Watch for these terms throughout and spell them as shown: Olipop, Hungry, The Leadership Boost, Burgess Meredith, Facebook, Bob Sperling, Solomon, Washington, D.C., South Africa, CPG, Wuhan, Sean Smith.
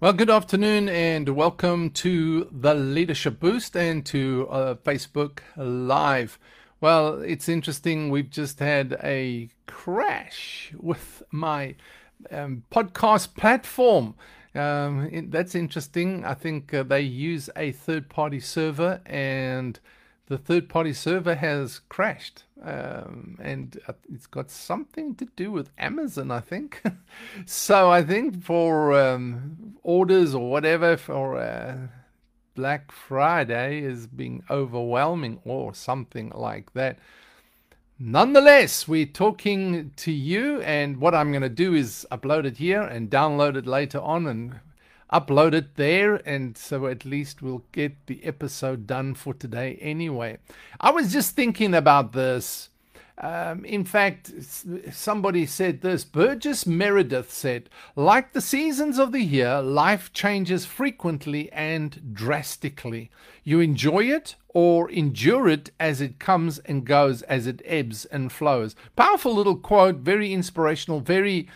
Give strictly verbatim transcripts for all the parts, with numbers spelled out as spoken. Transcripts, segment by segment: Well, good afternoon and welcome to the Leadership Boost and to uh, Facebook Live. Well, it's interesting. We've just had a crash with my um, podcast platform. Um, it, that's interesting. I think uh, they use a third-party server, and the third-party server has crashed. Um, and it's got something to do with Amazon, I think. So I think for um, orders or whatever for uh, Black Friday is being overwhelming or something like that. Nonetheless, we're talking to you, and what I'm going to do is upload it here and download it later on and upload it there, and so at least we'll get the episode done for today anyway. I was just thinking about this. Um, in fact, somebody said this. Burgess Meredith said, "Like the seasons of the year, life changes frequently and drastically. You enjoy it or endure it as it comes and goes, as it ebbs and flows." Powerful little quote, very inspirational, very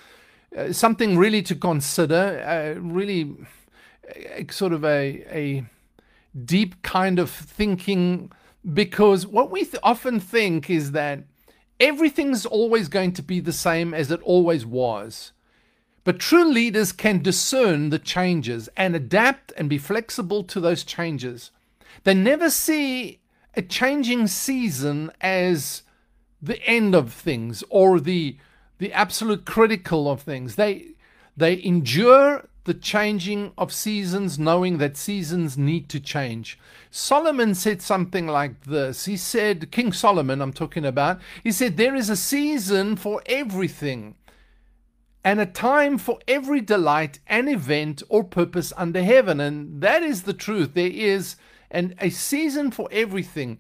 Uh, something really to consider, uh, really uh, sort of a, a deep kind of thinking, because what we th- often think is that everything's always going to be the same as it always was. But true leaders can discern the changes and adapt and be flexible to those changes. They never see a changing season as the end of things or the The absolute critical of things. They they endure the changing of seasons, knowing that seasons need to change. Solomon said something like this. He said, King Solomon, I'm talking about, he said, "There is a season for everything and a time for every delight and event or purpose under heaven." And that is the truth. There is an, a season for everything.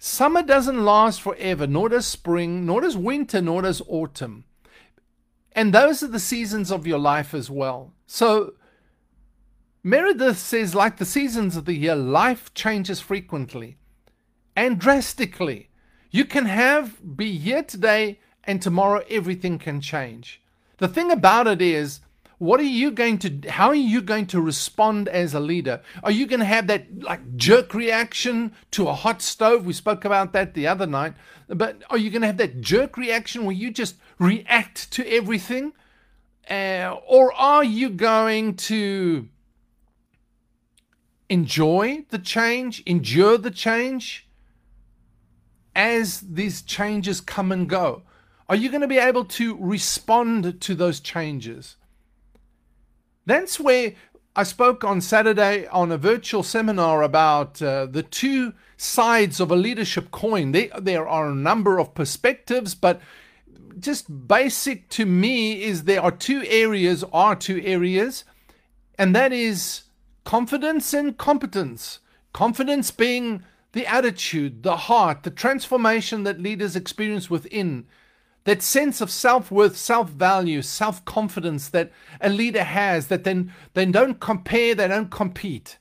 Summer doesn't last forever, nor does spring, nor does winter, nor does autumn. And those are the seasons of your life as well. So Meredith says, like the seasons of the year, life changes frequently and drastically. You can have, be here today, and tomorrow everything can change. The thing about it is, what are you going to, how are you going to respond as a leader? Are you going to have that like jerk reaction to a hot stove? We spoke about that the other night. But are you going to have that jerk reaction where you just react to everything? Uh, or are you going to enjoy the change, endure the change as these changes come and go? Are you going to be able to respond to those changes? That's where I spoke on Saturday on a virtual seminar about uh, the two sides of a leadership coin. They, there are a number of perspectives, but just basic to me is there are two areas, are two areas, and that is confidence and competence. Confidence being the attitude, the heart, the transformation that leaders experience within. That sense of self-worth, self-value, self-confidence that a leader has, that then they don't compare, they don't compete.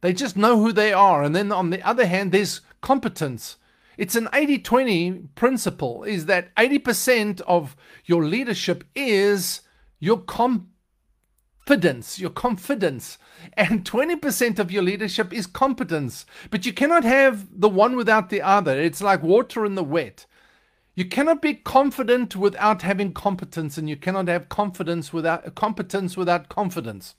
They just know who they are. And then on the other hand, there's competence. It's an eighty twenty principle, is that eighty percent of your leadership is your confidence, your confidence. And twenty percent of your leadership is competence. But you cannot have the one without the other. It's like water in the wet. You cannot be confident without having competence, and you cannot have confidence without competence without confidence.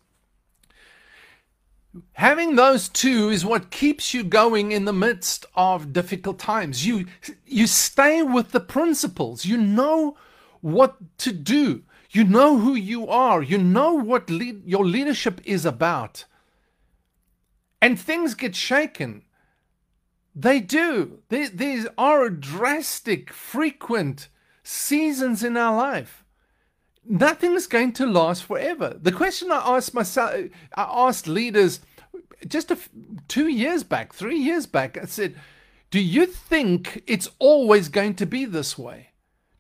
Having those two is what keeps you going in the midst of difficult times. You you stay with the principles. You know what to do. You know who you are. You know what lead, your leadership is about. And things get shaken. They do. These are drastic, frequent seasons in our life. nothing is going to last forever. The question I asked myself, I asked leaders just a, two years back, three years back, I said, do you think it's always going to be this way?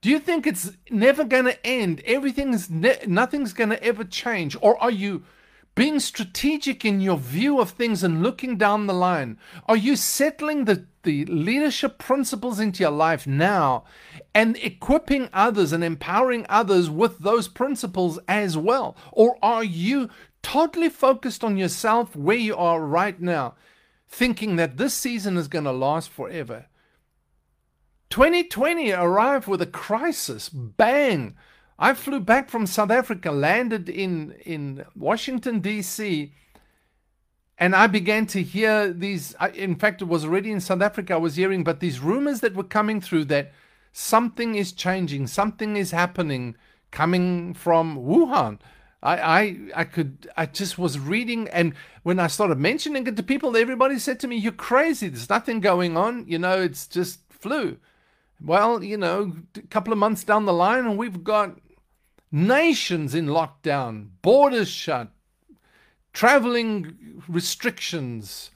Do you think it's never going to end? Everything's ne- nothing's going to ever change? Or are you being strategic in your view of things and looking down the line? Are you settling the, the leadership principles into your life now and equipping others and empowering others with those principles as well? Or are you totally focused on yourself where you are right now, thinking that this season is going to last forever? twenty twenty arrived with a crisis. Bang! I flew back from South Africa, landed in, in Washington, D C, and I began to hear these, I, in fact, it was already in South Africa I was hearing, but these rumors that were coming through that something is changing, something is happening, coming from Wuhan. I, I, I could, I just was reading, and when I started mentioning it to people, everybody said to me, you're crazy, there's nothing going on, you know, it's just flu. Well, you know, a couple of months down the line, and we've got nations in lockdown, borders shut, traveling restrictions,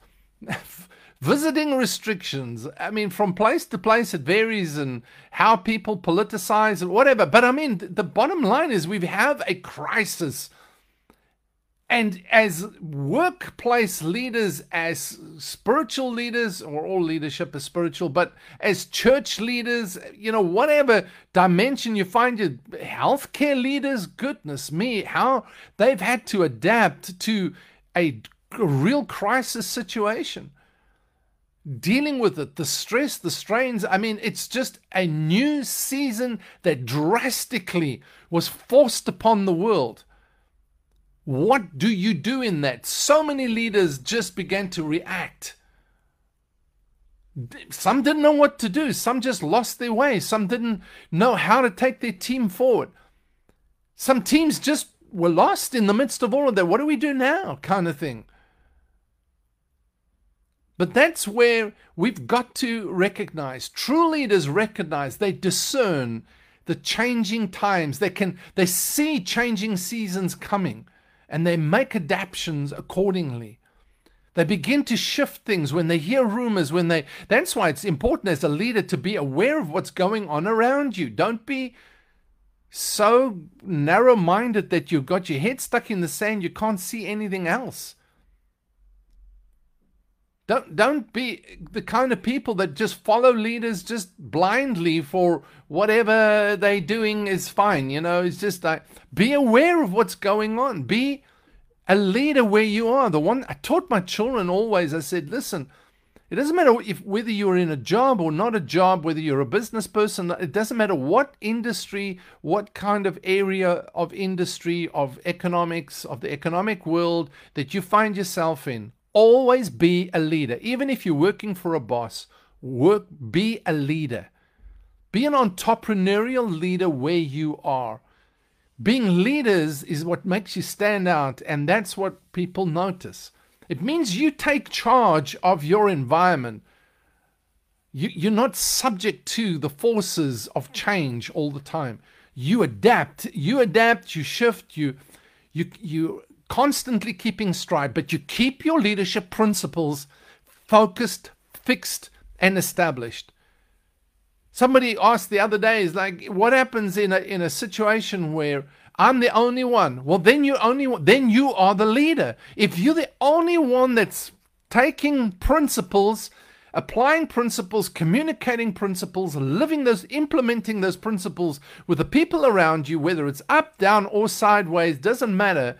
visiting restrictions. I mean, from place to place it varies, and how people politicize and whatever. But I mean, the bottom line is we have a crisis. And as workplace leaders, as spiritual leaders, or all leadership is spiritual, but as church leaders, you know, whatever dimension you find your healthcare leaders, goodness me, how they've had to adapt to a real crisis situation. Dealing with it, the stress, the strains, I mean, it's just a new season that drastically was forced upon the world. What do you do in that? So many leaders just began to react. Some didn't know what to do. Some just lost their way. Some didn't know how to take their team forward. Some teams just were lost in the midst of all of that. What do we do now? Kind of thing. But that's where we've got to recognize. True leaders recognize, they discern the changing times. They can, they see changing seasons coming. And they make adaptations accordingly. They begin to shift things when they hear rumors. When they, that's why it's important as a leader to be aware of what's going on around you. Don't be so narrow-minded that you've got your head stuck in the sand, you can't see anything else. Don't, don't be the kind of people that just follow leaders just blindly for whatever they're doing is fine. You know, it's just like, be aware of what's going on. Be a leader where you are. The one I taught my children always, I said, listen, it doesn't matter if whether you're in a job or not a job, whether you're a business person, it doesn't matter what industry, what kind of area of industry, of economics, of the economic world that you find yourself in. Always be a leader. Even if you're working for a boss, work, be a leader. Be an entrepreneurial leader where you are. Being leaders is what makes you stand out, and that's what people notice. It means you take charge of your environment. You, you're not subject to the forces of change all the time. You adapt, you adapt, you shift, you, you, you, constantly keeping stride, but you keep your leadership principles focused, fixed, and established. Somebody asked the other day, is like, what happens in a in a situation where I'm the only one? Well, then you only then you are the leader. If you're the only one that's taking principles, applying principles, communicating principles, living those, implementing those principles with the people around you, whether it's up, down, or sideways, doesn't matter.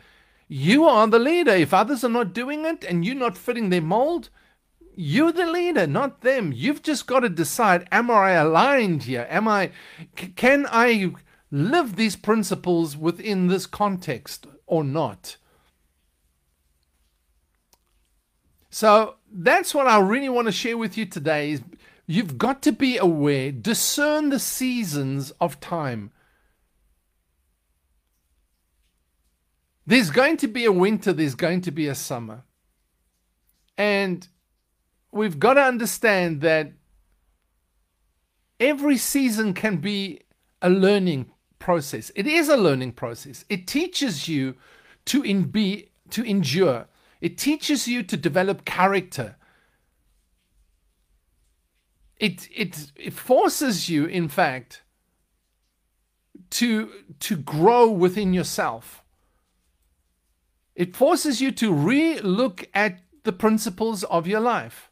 You are the leader. If others are not doing it and you're not fitting their mold, you're the leader, not them. You've just got to decide, am I aligned here? Am I? C- can I live these principles within this context or not? So that's what I really want to share with you today. Is you've got to be aware, discern the seasons of time. There's going to be a winter, there's going to be a summer. And we've got to understand that every season can be a learning process. It is a learning process. It teaches you to in be, to endure. It teaches you to develop character. It, it, it forces you, in fact, to, to grow within yourself. It forces you to re-look at the principles of your life.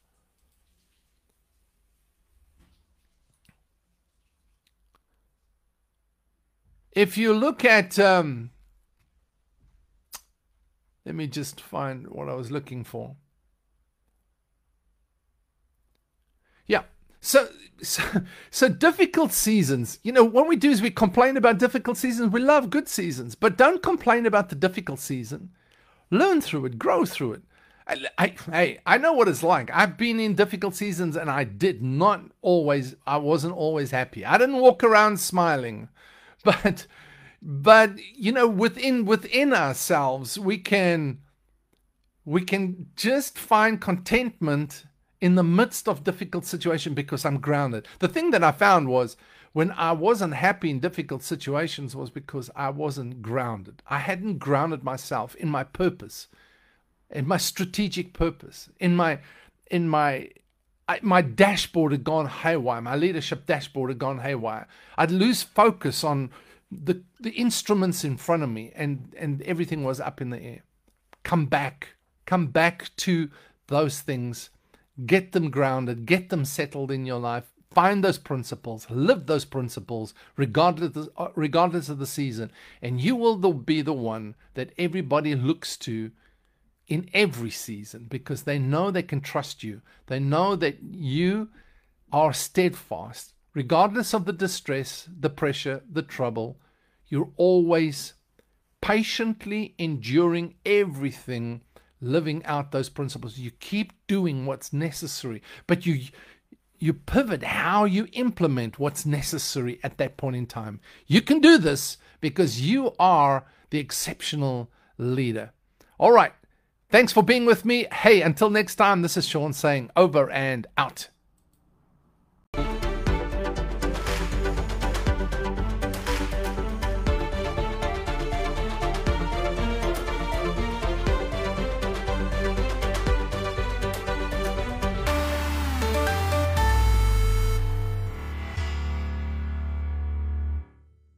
If you look at... Um, let me just find what I was looking for. Yeah. So, so, so difficult seasons, you know, what we do is we complain about difficult seasons. We love good seasons, but don't complain about the difficult season. Learn through it, grow through it. I, I, hey, I know what it's like. I've been in difficult seasons and I did not always, I wasn't always happy. I didn't walk around smiling, but, but, you know, within, within ourselves, we can, we can just find contentment in the midst of difficult situation because I'm grounded. The thing that I found was when I wasn't happy in difficult situations was because I wasn't grounded. I hadn't grounded myself in my purpose, in my strategic purpose, in my, in my, I, my dashboard had gone haywire. My leadership dashboard had gone haywire. I'd lose focus on the, the instruments in front of me and, and everything was up in the air. Come back, come back to those things. Get them grounded, get them settled in your life, find those principles, live those principles regardless of the, regardless of the season, and you will be the one that everybody looks to in every season because they know they can trust you. They know that you are steadfast. Regardless of the distress, the pressure, the trouble, you're always patiently enduring everything, living out those principles. You keep doing what's necessary, but you you pivot how you implement what's necessary at that point in time. You can do this because you are the exceptional leader. All right, thanks for being with me. Hey, until next time, this is Sean saying over and out.